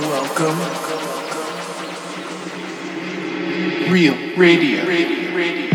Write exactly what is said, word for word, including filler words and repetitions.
Welcome. Real Radio. Radio. Radio.